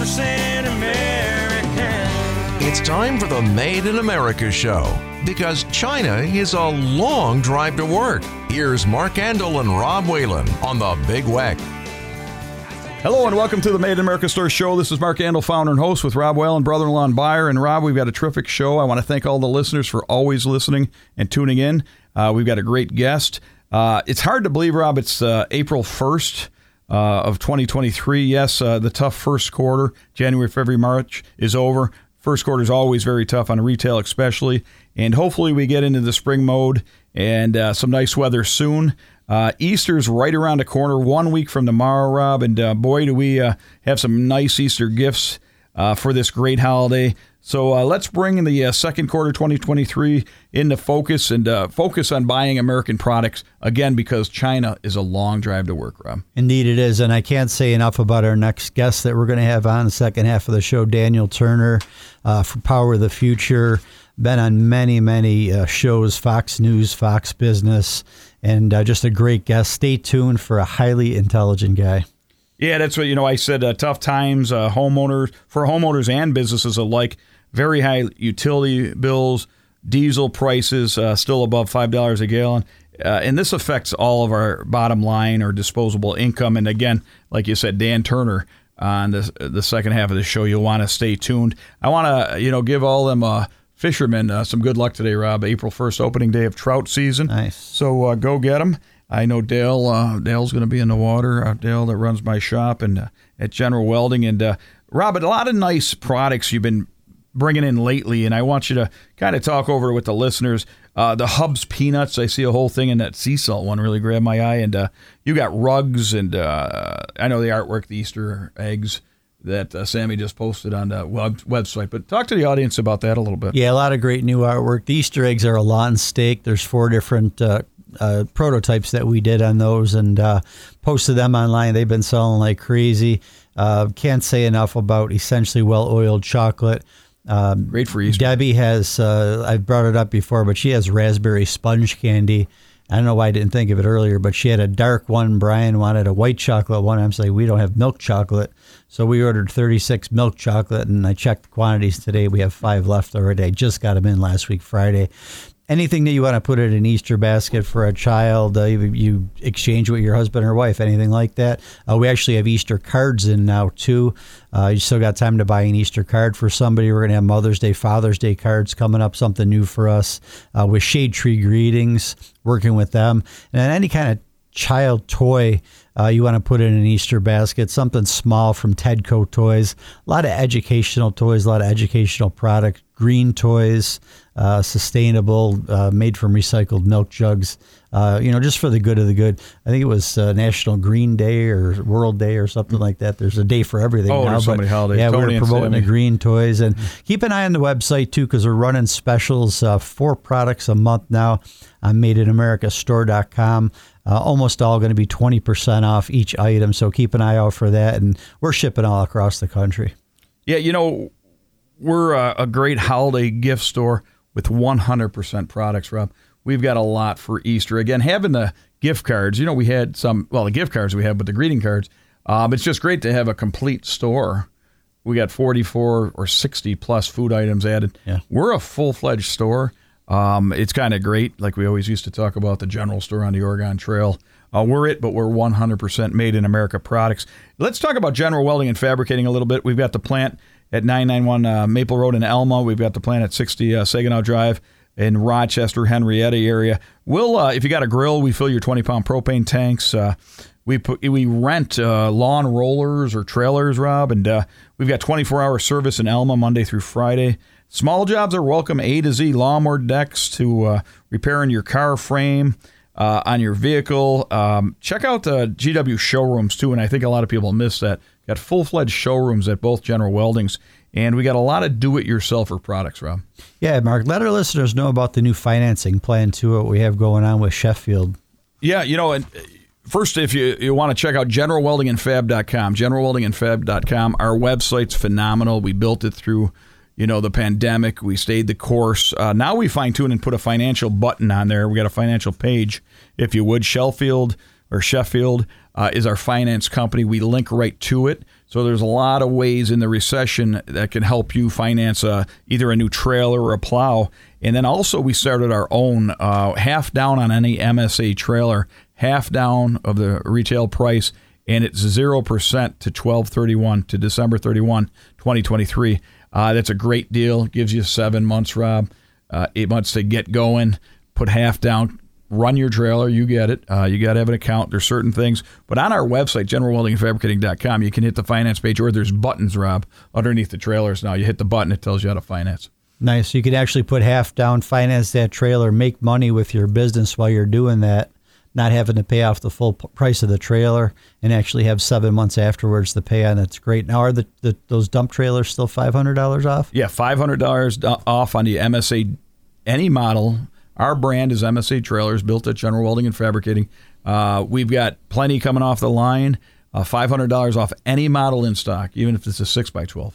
100% American. It's time for the Made in America show, because China is a long drive to work. Here's Mark Andel and Rob Whalen on the Big Weck. Hello and welcome to the Made in America Store Show. This is Mark Andel, founder and host, with Rob Whalen, brother-in-law and buyer. And Rob, we've got a terrific show. I want to thank all the listeners for always listening and tuning in. We've got a great guest. It's hard to believe, Rob, it's April 1st of 2023. Yes, the tough first quarter, January, February, March, is over. First quarter is always very tough on retail especially. And hopefully we get into the spring mode and some nice weather soon. Easter's right around the corner, 1 week from tomorrow, Rob, and boy, do we have some nice Easter gifts for this great holiday. So let's bring the second quarter 2023 into focus and focus on buying American products, again, because China is a long drive to work, Rob. Indeed it is, and I can't say enough about our next guest that we're going to have on the second half of the show, Daniel Turner from Power the Future. Been on many shows, Fox News, Fox Business, and just a great guest. Stay tuned for a highly intelligent guy. Yeah, that's what, you know, I said, tough times, homeowners and businesses alike, very high utility bills, diesel prices still above $5 a gallon. And this affects all of our bottom line or disposable income. And again, like you said, Dan Turner on the second half of the show, you'll want to stay tuned. I want to, you know, give all them fishermen some good luck today, Rob. April 1st, opening day of trout season. Nice. So go get them. I know Dale. Dale's going to be in the water. Dale that runs my shop and at General Welding. And Rob, a lot of nice products you've been bringing in lately, and I want you to kind of talk over with the listeners. The Hubs peanuts, I see a whole thing, and that sea salt one really grabbed my eye. And you got rugs, and I know the artwork, the Easter eggs, that Sammy just posted on the website. But talk to the audience about that a little bit. Yeah, a lot of great new artwork. The Easter eggs are a lawn steak. There's 4 different prototypes that we did on those and posted them online. They've been selling like crazy. Can't say enough about essentially well-oiled chocolate. Great for Easter. Debbie has, I've brought it up before, but she has raspberry sponge candy. I don't know why I didn't think of it earlier, but she had a dark one. Brian wanted a white chocolate one. I'm saying, we don't have milk chocolate. So we ordered 36 milk chocolate, and I checked the quantities today. We have 5 left already. I just got them in last week, Friday. Anything that you want to put in an Easter basket for a child, you exchange with your husband or wife, anything like that. We actually have Easter cards in now, too. You still got time to buy an Easter card for somebody. We're going to have Mother's Day, Father's Day cards coming up, something new for us with Shade Tree Greetings, working with them. And any kind of child toy you want to put in an Easter basket, something small from Tedco Toys. A lot of educational toys, a lot of educational product, green toys, sustainable, made from recycled milk jugs, you know, just for the good of the good. I think it was National Green Day or World Day or something like that. There's a day for everything now. There's so many holidays. Yeah, Tony, we're promoting the green toys. And keep an eye on the website, too, because we're running specials, 4 products a month now on MadeInAmericaStore.com. Almost all going to be 20% off each item, so keep an eye out for that. And we're shipping all across the country. Yeah, you know, we're a great holiday gift store with 100% products, Rob. We've got a lot for Easter. Again, having the gift cards, you know, we had some, well, the gift cards we have, but the greeting cards. It's just great to have a complete store. We got 44 or 60 plus food items added. Yeah. We're a full-fledged store. It's kind of great. Like we always used to talk about the general store on the Oregon Trail. We're it, but we're 100% made in America products. Let's talk about General Welding and Fabricating a little bit. We've got the plant at 991 Maple Road in Alma. We've got the plant at 60 Saginaw Drive in Rochester, Henrietta area. We'll, if you got a grill, we fill your 20-pound propane tanks. We rent lawn rollers or trailers, Rob, and we've got 24-hour service in Alma Monday through Friday. Small jobs are welcome, A to Z, lawnmower decks to repairing your car frame on your vehicle. Check out the GW showrooms, too, and I think a lot of people miss that. Got full-fledged showrooms at both General Weldings, and we got a lot of do-it-yourselfer products, Rob. Yeah, Mark, let our listeners know about the new financing plan, too, what we have going on with Sheffield. Yeah, you know, and first, if you want to check out generalweldingandfab.com, generalweldingandfab.com. Our website's phenomenal. We built it through, you know, the pandemic. We stayed the course. Now we fine-tune and put a financial button on there. We got a financial page, if you would. Sheffield or Sheffield is our finance company. We link right to it. So there's a lot of ways in the recession that can help you finance either a new trailer or a plow. And then also we started our own half down on any MSA trailer, half down of the retail price, and it's 0% to 12/31 to December 31, 2023. That's a great deal. Gives you 7 months, Rob, 8 months to get going, put half down, run your trailer. You get it. You got to have an account. There's certain things. But on our website, generalweldingandfabricating.com, you can hit the finance page, or there's buttons, Rob, underneath the trailers now. You hit the button, it tells you how to finance. Nice. You could actually put half down, finance that trailer, make money with your business while you're doing that, not having to pay off the full price of the trailer, and actually have 7 months afterwards to pay on. It's great. Now, are those dump trailers still $500 off? Yeah, $500 off on the MSA, any model. Our brand is MSA Trailers, built at General Welding and Fabricating. We've got plenty coming off the line, $500 off any model in stock, even if it's a 6x12.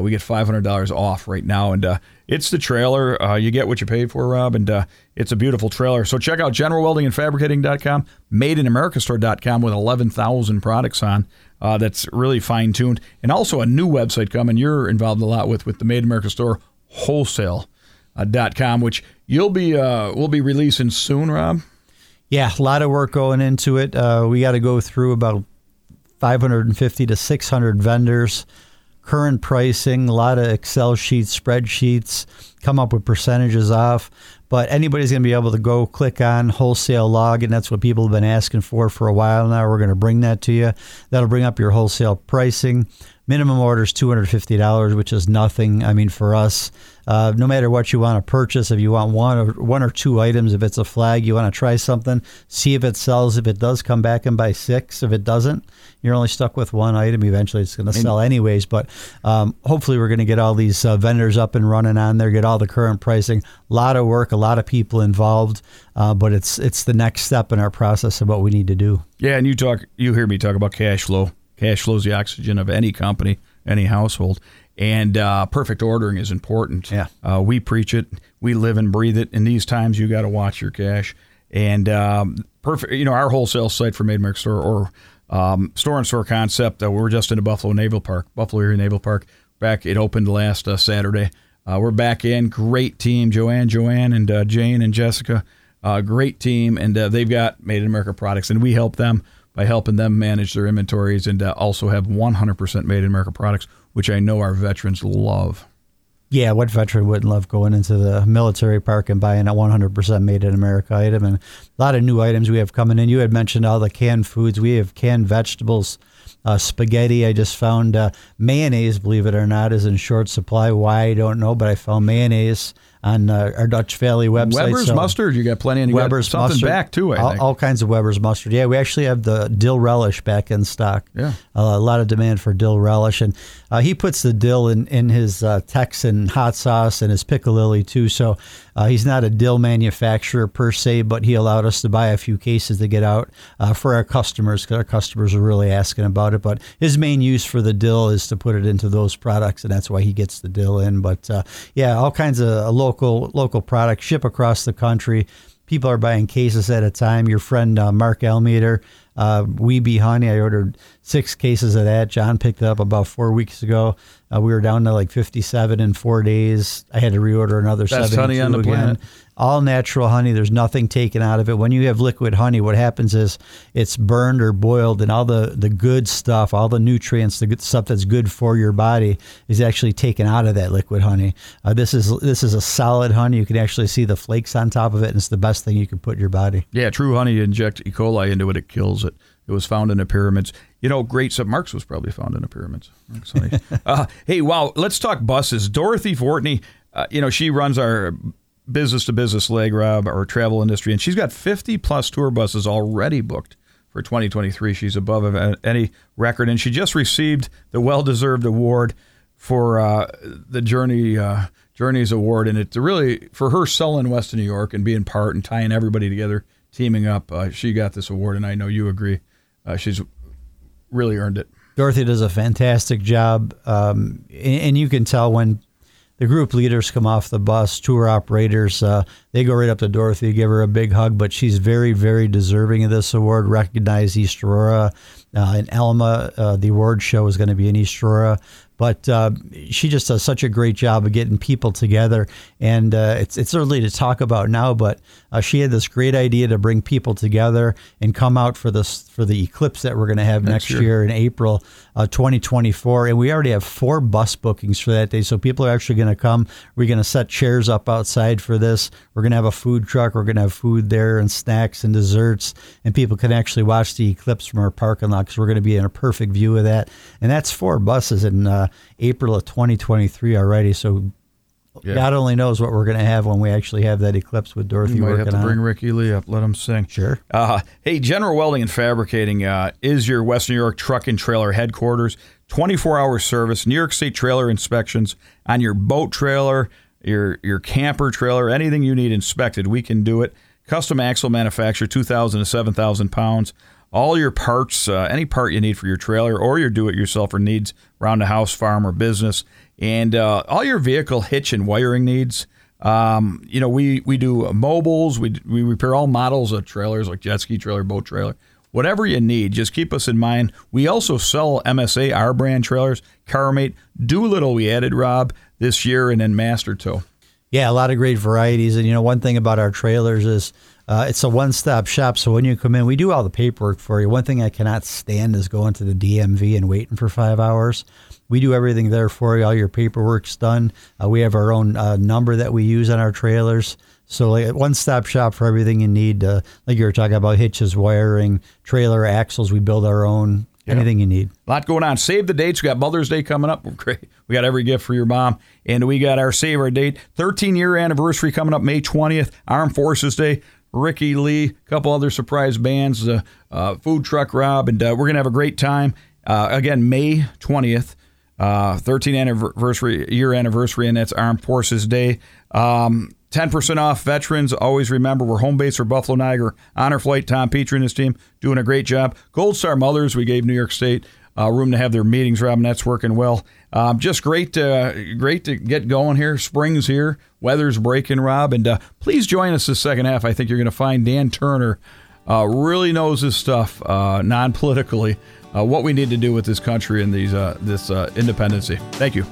We get $500 off right now, and it's the trailer. You get what you paid for, Rob, and it's a beautiful trailer. So check out generalweldingandfabricating.com, MadeInAmericaStore.com with 11,000 products on that's really fine-tuned. And also a new website coming you're involved a lot with the MadeInAmericaStoreWholesale.com, which we'll be releasing soon, Rob. Yeah, a lot of work going into it. We got to go through about 550 to 600 vendors. Current pricing, a lot of Excel sheets, spreadsheets, come up with percentages off. But anybody's going to be able to go click on wholesale log, and that's what people have been asking for a while now. We're going to bring that to you. That'll bring up your wholesale pricing. Minimum order is $250, which is nothing. I mean, for us, no matter what you want to purchase, if you want one or two items, if it's a flag, you want to try something, see if it sells. If it does, come back and buy six. If it doesn't, you're only stuck with one item. Eventually, it's going to sell anyways. But hopefully, we're going to get all these vendors up and running on there, get all the current pricing. A lot of work, a lot of people involved, but it's the next step in our process of what we need to do. Yeah, and you hear me talk about cash flow. Cash flow is the oxygen of any company, any household. And perfect ordering is important. Yeah. We preach it. We live and breathe it. In these times, you got to watch your cash. And perfect. You know, our wholesale site for Made America Store, or store-in-store concept, we're just in the Buffalo area Naval Park. Back, it opened last Saturday. We're back in. Great team. Joanne, and Jane, and Jessica. Great team. And they've got Made in America products, and we help them by helping them manage their inventories, and also have 100% Made in America products, which I know our veterans love. Yeah, what veteran wouldn't love going into the military park and buying a 100% Made in America item? And a lot of new items we have coming in. You had mentioned all the canned foods. We have canned vegetables, spaghetti. I just found mayonnaise, believe it or not, is in short supply. Why, I don't know, but I found mayonnaise on our Dutch Valley website. Weber's mustard, you got plenty. And you Weber's got something mustard back too, I think. All kinds of Weber's mustard. Yeah, we actually have the dill relish back in stock. Yeah, a lot of demand for dill relish, and he puts the dill in his Texan hot sauce and his piccalilli too. So he's not a dill manufacturer per se, but he allowed us to buy a few cases to get out for our customers, because our customers are really asking about it. But his main use for the dill is to put it into those products, and that's why he gets the dill in. But yeah, all kinds of local products ship across the country. People are buying cases at a time. Your friend Mark Almeter, Weeby honey, I ordered 6 cases of that. John picked it up about 4 weeks ago. We were down to like 57 in 4 days. I had to reorder another. Best 72 honey on the again. Planet. All natural honey. There's nothing taken out of it. When you have liquid honey, what happens is it's burned or boiled, and all the good stuff, all the nutrients, the good stuff that's good for your body is actually taken out of that liquid honey. This is a solid honey. You can actually see the flakes on top of it, and it's the best thing you can put in your body. Yeah, true honey. You inject E. coli into it, it kills it. It was found in the pyramids. You know, great. So Marx was probably found in the pyramids. Hey, wow. Let's talk buses. Dorothy Fortney, you know, she runs our business-to-business leg, Rob, our travel industry, and she's got 50-plus tour buses already booked for 2023. She's above any record, and she just received the well-deserved award for the Journeys Award, and it's really for her selling west of New York and being part and tying everybody together, teaming up. She got this award, and I know you agree. She's really earned it. Dorothy does a fantastic job, and you can tell when The group leaders come off the bus, tour operators, they go right up to Dorothy, give her a big hug, but she's very, very deserving of this award. Recognize East Aurora. In Alma, the award show is going to be in East Aurora. But she just does such a great job of getting people together. And it's early to talk about now, but she had this great idea to bring people together and come out for the eclipse that we're going to have next year in April 2024. And we already have 4 bus bookings for that day. So people are actually going to come. We're going to set chairs up outside for this. We're going to have a food truck. We're going to have food there and snacks and desserts. And people can actually watch the eclipse from our parking lot because we're going to be in a perfect view of that. And that's 4 buses in April of 2023 already, so God only knows what we're going to have when we actually have that eclipse with Dorothy working on. You might have to bring Ricky Lee up, let him sing. Sure. Hey, General Welding and Fabricating is your Western New York truck and trailer headquarters, 24-hour service, New York State trailer inspections on your boat trailer, your camper trailer, anything you need inspected, we can do it. Custom axle manufacture, 2,000 to 7,000 pounds. All your parts, any part you need for your trailer or your do-it-yourselfer needs around the house, farm, or business, and all your vehicle hitch and wiring needs. You know, we do mobiles. We repair all models of trailers like jet ski trailer, boat trailer, whatever you need. Just keep us in mind. We also sell MSA, our brand trailers, Carmate, Doolittle we added, Rob, this year, and then Master too. Yeah, a lot of great varieties. And, you know, one thing about our trailers is it's a one-stop shop, so when you come in, we do all the paperwork for you. One thing I cannot stand is going to the DMV and waiting for 5 hours. We do everything there for you. All your paperwork's done. We have our own number that we use on our trailers. So like one-stop shop for everything you need. Like you were talking about hitches, wiring, trailer axles. We build our own. Yep. Anything you need. A lot going on. Save the dates. We got Mother's Day coming up. Great. We got every gift for your mom. And we got our save our date. 13-year anniversary coming up May 20th. Armed Forces Day. Ricky Lee, a couple other surprise bands, the food truck, Rob, and we're going to have a great time. Again, May 20th, 13-year anniversary, and that's Armed Forces Day. 10% off veterans. Always remember, we're home base for Buffalo Niagara. Honor Flight, Tom Petrie and his team doing a great job. Gold Star Mothers, we gave New York State room to have their meetings, Rob, and that's working well. Just great to get going here. Spring's here. Weather's breaking, Rob. And please join us this second half. I think you're going to find Dan Turner really knows his stuff non-politically, what we need to do with this country and these this independency. Thank you.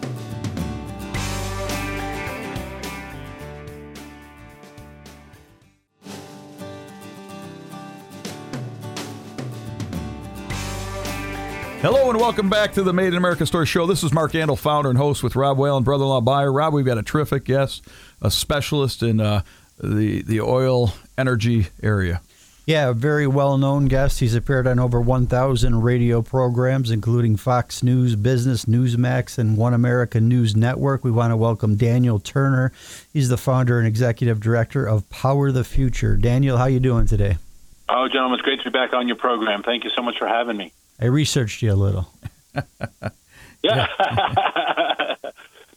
Hello and welcome back to the Made in America Store Show. This is Mark Andel, founder and host with Rob Whalen, brother-in-law buyer. Rob, we've got a terrific guest, a specialist in the oil energy area. Yeah, a very well-known guest. He's appeared on over 1,000 radio programs, including Fox News, Business, Newsmax, and One America News Network. We want to welcome Daniel Turner. He's the founder and executive director of Power the Future. Daniel, how you doing today? Oh, gentlemen, it's great to be back on your program. Thank you so much for having me. I researched you a little. Yeah.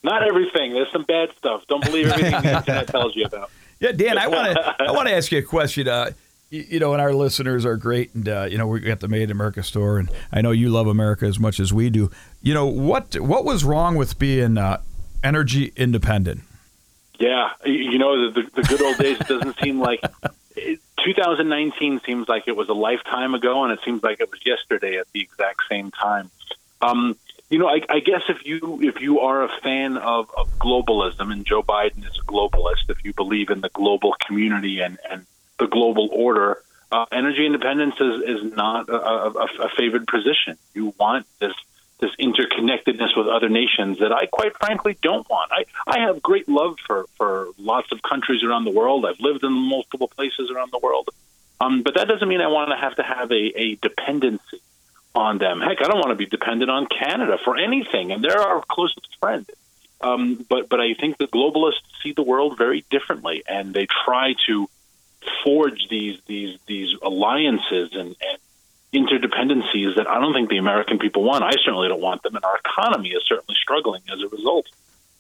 Not everything. There's some bad stuff. Don't believe everything the internet tells you about. Yeah, Dan, I want to ask you a question. You know, and our listeners are great, and you know, we got the Made in America store, and I know you love America as much as we do. You know, what was wrong with being energy independent? Yeah, you know, the good old days. It doesn't seem like. 2019 seems like it was a lifetime ago, and it seems like it was yesterday at the exact same time. You know, I guess if you are a fan of globalism, and Joe Biden is a globalist, if you believe in the global community and the global order, energy independence is not a favored position. You want this interconnectedness with other nations that I quite frankly don't want. I have great love for lots of countries around the world. I've lived in multiple places around the world. But that doesn't mean I want to have a dependency on them. Heck, I don't want to be dependent on Canada for anything, and they're our closest friend. But I think the globalists see the world very differently, and they try to forge these alliances and interdependencies that I don't think the American people want. I certainly don't want them, and our economy is certainly struggling as a result.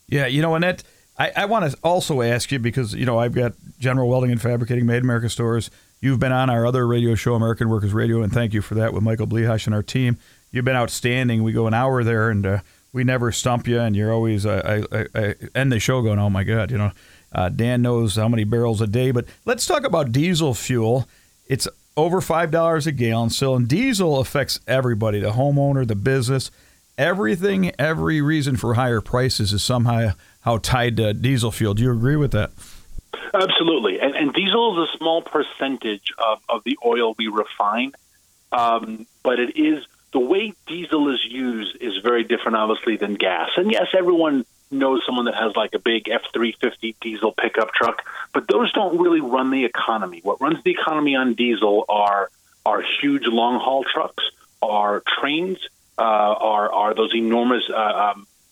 Yeah, you know, and that I want to also ask you, because, you know, I've got General Welding and Fabricating, Made in America Stores. You've been on our other radio show, American Workers Radio, and thank you for that with Michael Blehash and our team. You've been outstanding. We go an hour there, and we never stump you, and you're always I end the show going, oh, my God, you know, Dan knows how many barrels a day. But let's talk about diesel fuel. It's over $5 a gallon still, and diesel affects everybody, the homeowner, the business. Everything, every reason for higher prices is somehow tied to diesel fuel. Do you agree with that? Absolutely. And diesel is a small percentage of the oil we refine, but it is the way diesel is used is very different, obviously, than gas. And, yes, everyone knows someone that has like a big F-350 diesel pickup truck, but those don't really run the economy. What runs the economy on diesel are huge long-haul trucks, are trains, are those enormous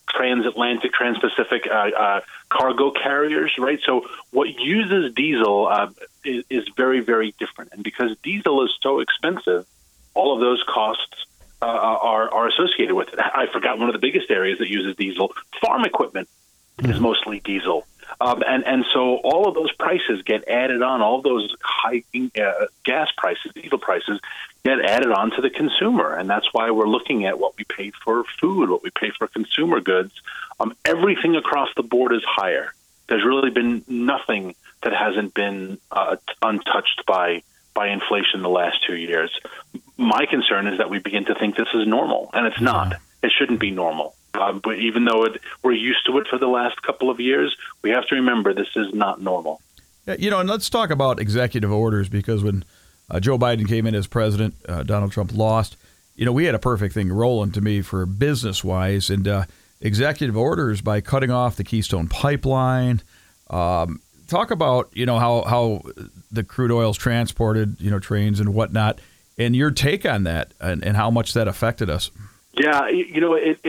transatlantic, transpacific cargo carriers, right? So what uses diesel is very, very different. And because diesel is so expensive, all of those costs are associated with it. I forgot one of the biggest areas that uses diesel. Farm equipment is mostly diesel. And so all of those prices get added on, all of those high gas prices, diesel prices, get added on to the consumer. And that's why we're looking at what we pay for food, what we pay for consumer goods. Everything across the board is higher. There's really been nothing that hasn't been untouched by inflation the last 2 years. My concern is that we begin to think this is normal, and it's not. It shouldn't be normal. But even though we're used to it for the last couple of years, we have to remember this is not normal. Yeah, you know, and let's talk about executive orders, because when Joe Biden came in as president, Donald Trump lost. You know, we had a perfect thing rolling to me for business-wise, and executive orders by cutting off the Keystone Pipeline. Talk about, you know, how the crude oil is transported, you know, trains and whatnot, and your take on that and how much that affected us. Yeah, you know, it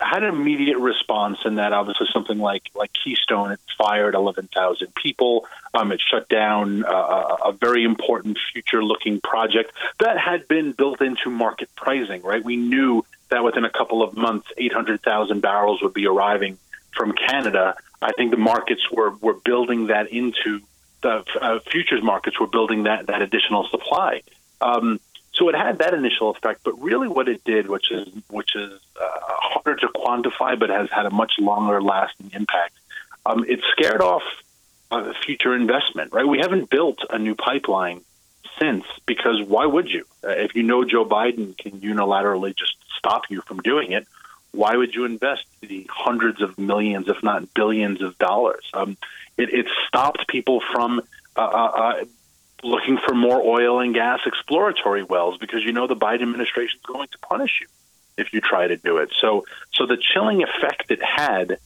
had an immediate response in that obviously something like Keystone, it fired 11,000 people. It shut down a very important future-looking project that had been built into market pricing, right? We knew that within a couple of months, 800,000 barrels would be arriving from Canada. I think the markets were building that into the futures markets were building that additional supply. So it had that initial effect, but really what it did, which is harder to quantify, but has had a much longer lasting impact. It scared off future investment, right? We haven't built a new pipeline since, because why would you? If you know Joe Biden can unilaterally just stop you from doing it, why would you invest the hundreds of millions, if not billions of dollars? It stopped people from looking for more oil and gas exploratory wells, because you know the Biden administration is going to punish you if you try to do it. So the chilling effect it had,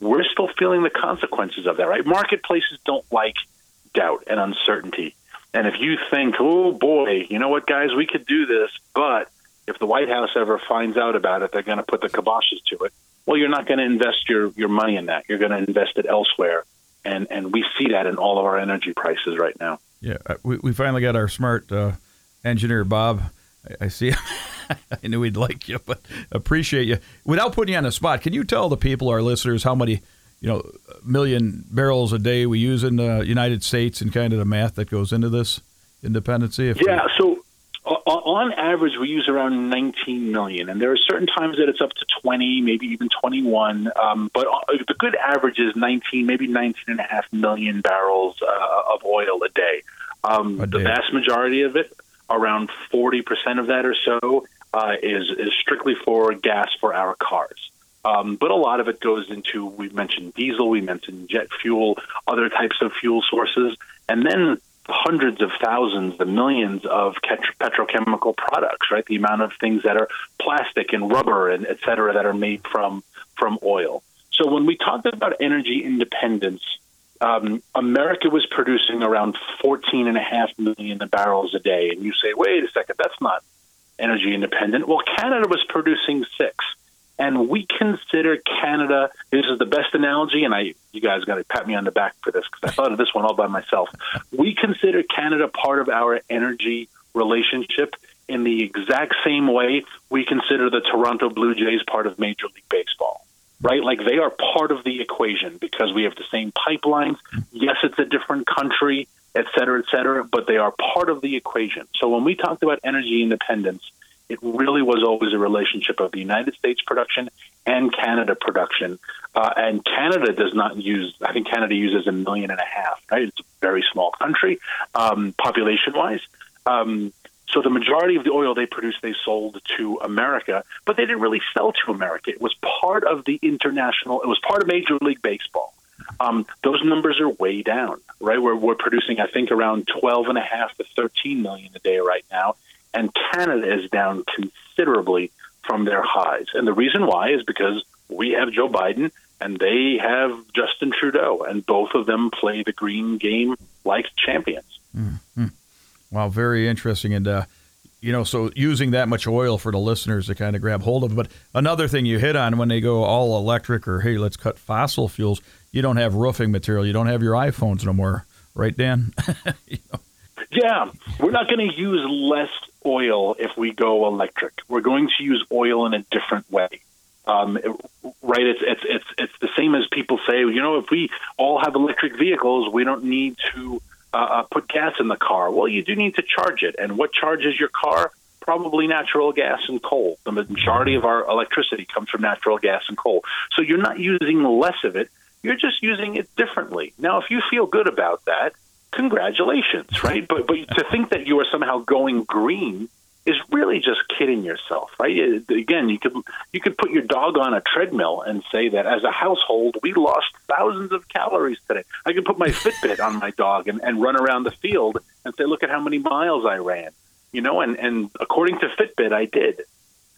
we're still feeling the consequences of that, right? Marketplaces don't like doubt and uncertainty. And if you think, oh, boy, you know what, guys, we could do this, but if the White House ever finds out about it, they're going to put the kiboshes to it. Well, you're not going to invest your money in that. You're going to invest it elsewhere. And we see that in all of our energy prices right now. Yeah, we finally got our smart engineer, Bob. I see him. I knew he'd like you, but appreciate you. Without putting you on the spot, can you tell the people, our listeners, how many million barrels a day we use in the United States and kind of the math that goes into this independency? So on average, we use around 19 million, and there are certain times that it's up to 20, maybe even 21. But the good average is 19, maybe 19.5 million barrels of oil a day. The vast majority of it, around 40% of that or so, is strictly for gas for our cars. But a lot of it goes into, we've mentioned diesel, we mentioned jet fuel, other types of fuel sources, and then hundreds of thousands, the millions of petrochemical products, right? The amount of things that are plastic and rubber and et cetera that are made from oil. So when we talked about energy independence, America was producing around 14.5 million barrels a day. And you say, wait a second, that's not energy independent. Well, Canada was producing 6. And we consider Canada, this is the best analogy, and you guys got to pat me on the back for this because I thought of this one all by myself. We consider Canada part of our energy relationship in the exact same way we consider the Toronto Blue Jays part of Major League Baseball, right? Like they are part of the equation because we have the same pipelines. Yes, it's a different country, et cetera, but they are part of the equation. So when we talked about energy independence, It really was always a relationship of the United States production and Canada production. And Canada does not use, I think Canada uses 1.5 million, right? It's a very small country, population-wise. So the majority of the oil they produced, they sold to America, but they didn't really sell to America. It was part of the international, it was part of Major League Baseball. Those numbers are way down, right? We're producing, I think, around 12.5 to 13 million a day right now. And Canada is down considerably from their highs. And the reason why is because we have Joe Biden and they have Justin Trudeau, and both of them play the green game like champions. Mm-hmm. Wow, very interesting. And, you know, so using that much oil for the listeners to kind of grab hold of. But another thing you hit on when they go all electric or, hey, let's cut fossil fuels, you don't have roofing material. You don't have your iPhones no more. Right, Dan? You know. Yeah. We're not going to use less oil if we go electric. We're going to use oil in a different way. Right. It's the same as people say, you know, if we all have electric vehicles, we don't need to put gas in the car. Well, you do need to charge it. And what charges your car? Probably natural gas and coal. The majority of our electricity comes from natural gas and coal. So you're not using less of it. You're just using it differently. Now, if you feel good about that, congratulations, right? But to think that you are somehow going green is really just kidding yourself, right? Again, you could put your dog on a treadmill and say that as a household, we lost thousands of calories today. I could put my Fitbit on my dog and run around the field and say, look at how many miles I ran, you know, and according to Fitbit, I did.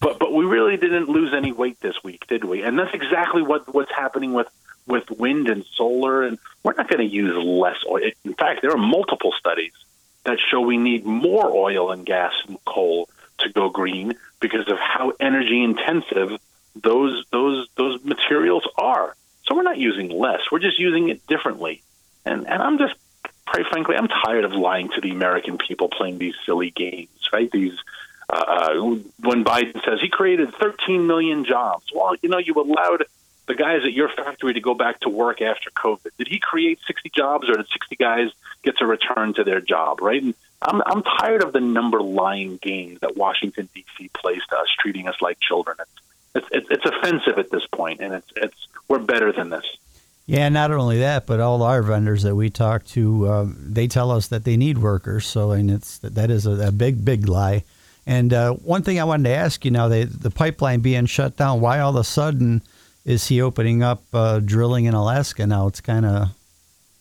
But we really didn't lose any weight this week, did we? And that's exactly what's happening with wind and solar, and we're not going to use less oil. In fact, there are multiple studies that show we need more oil and gas and coal to go green because of how energy intensive those materials are. So we're not using less. We're just using it differently. And I'm just, quite frankly, I'm tired of lying to the American people playing these silly games, right? These when Biden says he created 13 million jobs. Well, you know, you allowed the guys at your factory to go back to work after COVID. Did he create 60 jobs, or did 60 guys get to return to their job, right? And I'm tired of the number lying game that Washington, D.C. plays to us, treating us like children. It's offensive at this point, and we're better than this. Yeah, not only that, but all our vendors that we talk to, they tell us that they need workers. So, and that is a big, big lie. And one thing I wanted to ask you now, the pipeline being shut down, why all of a sudden is he opening up drilling in Alaska now? It's kind of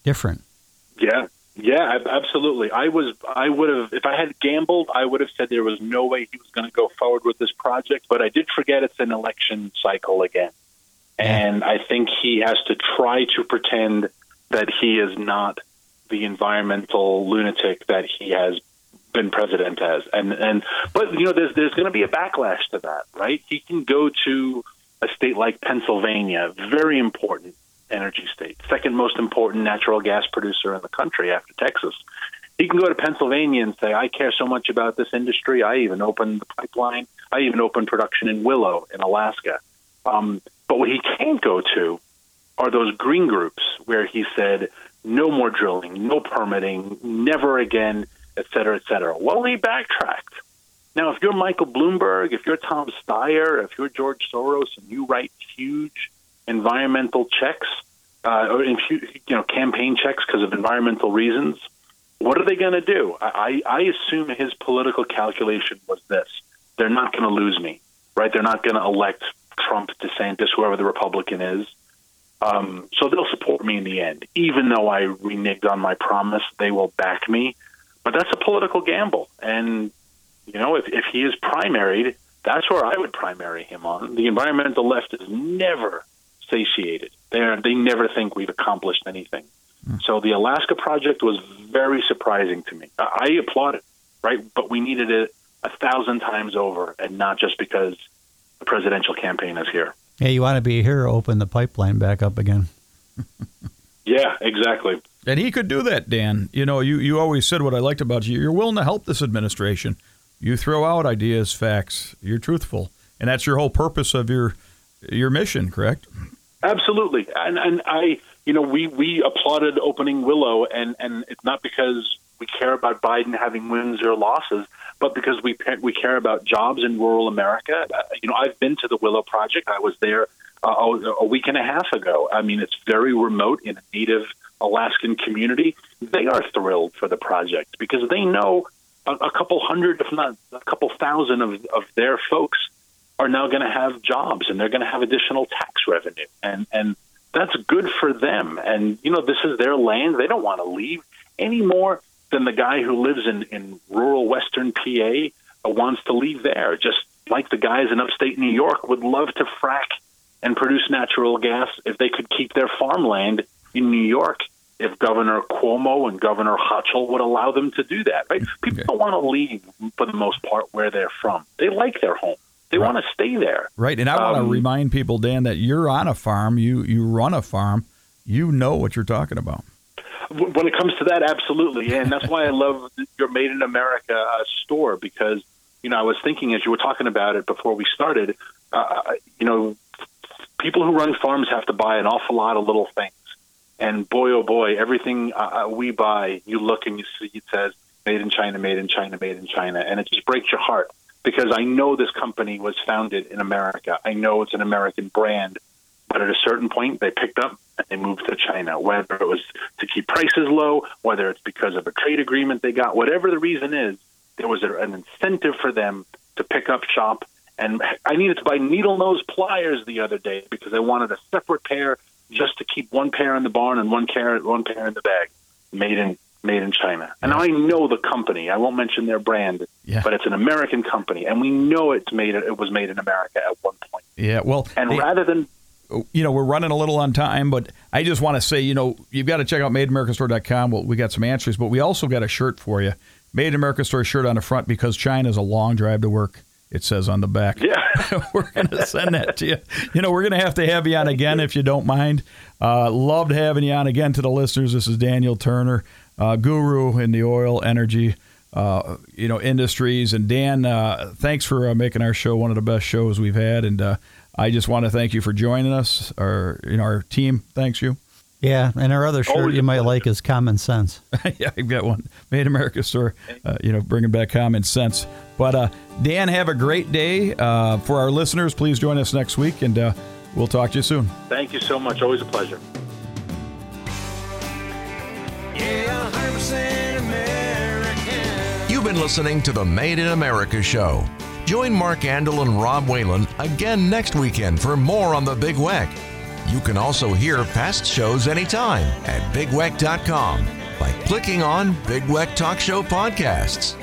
different. Yeah, absolutely. I would have, if I had gambled, I would have said there was no way he was going to go forward with this project, but I did forget it's an election cycle again. And I think he has to try to pretend that he is not the environmental lunatic that he has been president as. But you know, there's going to be a backlash to that, right? He can go to a state like Pennsylvania, very important energy state, second most important natural gas producer in the country after Texas. He can go to Pennsylvania and say, I care so much about this industry. I even opened the pipeline. I even opened production in Willow in Alaska. But what he can't go to are those green groups where he said, no more drilling, no permitting, never again, et cetera, et cetera. Well, he backtracked. Now, if you're Michael Bloomberg, if you're Tom Steyer, if you're George Soros, and you write huge environmental checks or campaign checks because of environmental reasons, what are they going to do? I assume his political calculation was this: they're not going to lose me, right? They're not going to elect Trump, DeSantis, whoever the Republican is. So they'll support me in the end, even though I reneged on my promise. They will back me, but that's a political gamble. And you know, if he is primaried, that's where I would primary him on. The environmental left is never satiated. They never think we've accomplished anything. So the Alaska project was very surprising to me. I applaud it, right? But we needed it 1,000 times over, and not just because the presidential campaign is here. Yeah, you want to be here, open the pipeline back up again. Yeah, exactly. And he could do that, Dan. You know, you always said what I liked about you. You're willing to help this administration. You throw out ideas, facts. You're truthful, and that's your whole purpose of your mission, correct? Absolutely, and I, you know, we applauded opening Willow, and it's not because we care about Biden having wins or losses, but because we care about jobs in rural America. You know, I've been to the Willow Project. I was there a week and a half ago. I mean, it's very remote in a native Alaskan community. They are thrilled for the project because they know a couple hundred, if not a couple thousand of their folks are now going to have jobs and they're going to have additional tax revenue. And that's good for them. And, you know, this is their land. They don't want to leave any more than the guy who lives in rural Western PA wants to leave there. Just like the guys in upstate New York would love to frack and produce natural gas if they could keep their farmland in New York, if Governor Cuomo and Governor Hochul would allow them to do that, right? People don't want to leave, for the most part, where they're from. They like their home. They want to stay there. Right, and I want to remind people, Dan, that you're on a farm. You run a farm. You know what you're talking about. When it comes to that, absolutely. And that's why I love your Made in America store, because, you know, I was thinking as you were talking about it before we started, you know, people who run farms have to buy an awful lot of little things. And boy, oh boy, everything we buy, you look and you see it says made in China, made in China, made in China. And it just breaks your heart because I know this company was founded in America. I know it's an American brand. But at a certain point, they picked up and they moved to China, whether it was to keep prices low, whether it's because of a trade agreement they got, whatever the reason is, there was an incentive for them to pick up shop. And I needed to buy needle nose pliers the other day because I wanted a separate pair just to keep one pair in the barn and one pair in the bag, made in China. And I know the company. I won't mention their brand, but it's an American company, and we know it was made in America at one point. Yeah, well, and rather than, you know, we're running a little on time, but I just want to say, you know, you've got to check out MadeInAmericaStore.com. Well, we got some answers, but we also got a shirt for you, Made in America Store shirt on the front, because China's a long drive to work. It says on the back. Yeah. We're going to send that to you. You know, we're going to have you on again if you don't mind. Loved having you on again. To the listeners, this is Daniel Turner, guru in the oil, energy, you know, industries. And Dan, thanks for making our show one of the best shows we've had. And I just want to thank you for joining us. Our team thanks you. Yeah, and our other shirt you might like is Common Sense. Yeah, I've got one. Made America Store, you know, bringing back common sense. But Dan, have a great day. For our listeners, please join us next week, and we'll talk to you soon. Thank you so much. Always a pleasure. Yeah, 100% American. You've been listening to the Made in America Show. Join Mark Andel and Rob Whalen again next weekend for more on The Big Weck. You can also hear past shows anytime at BigWeck.com by clicking on Big Weck Talk Show Podcasts.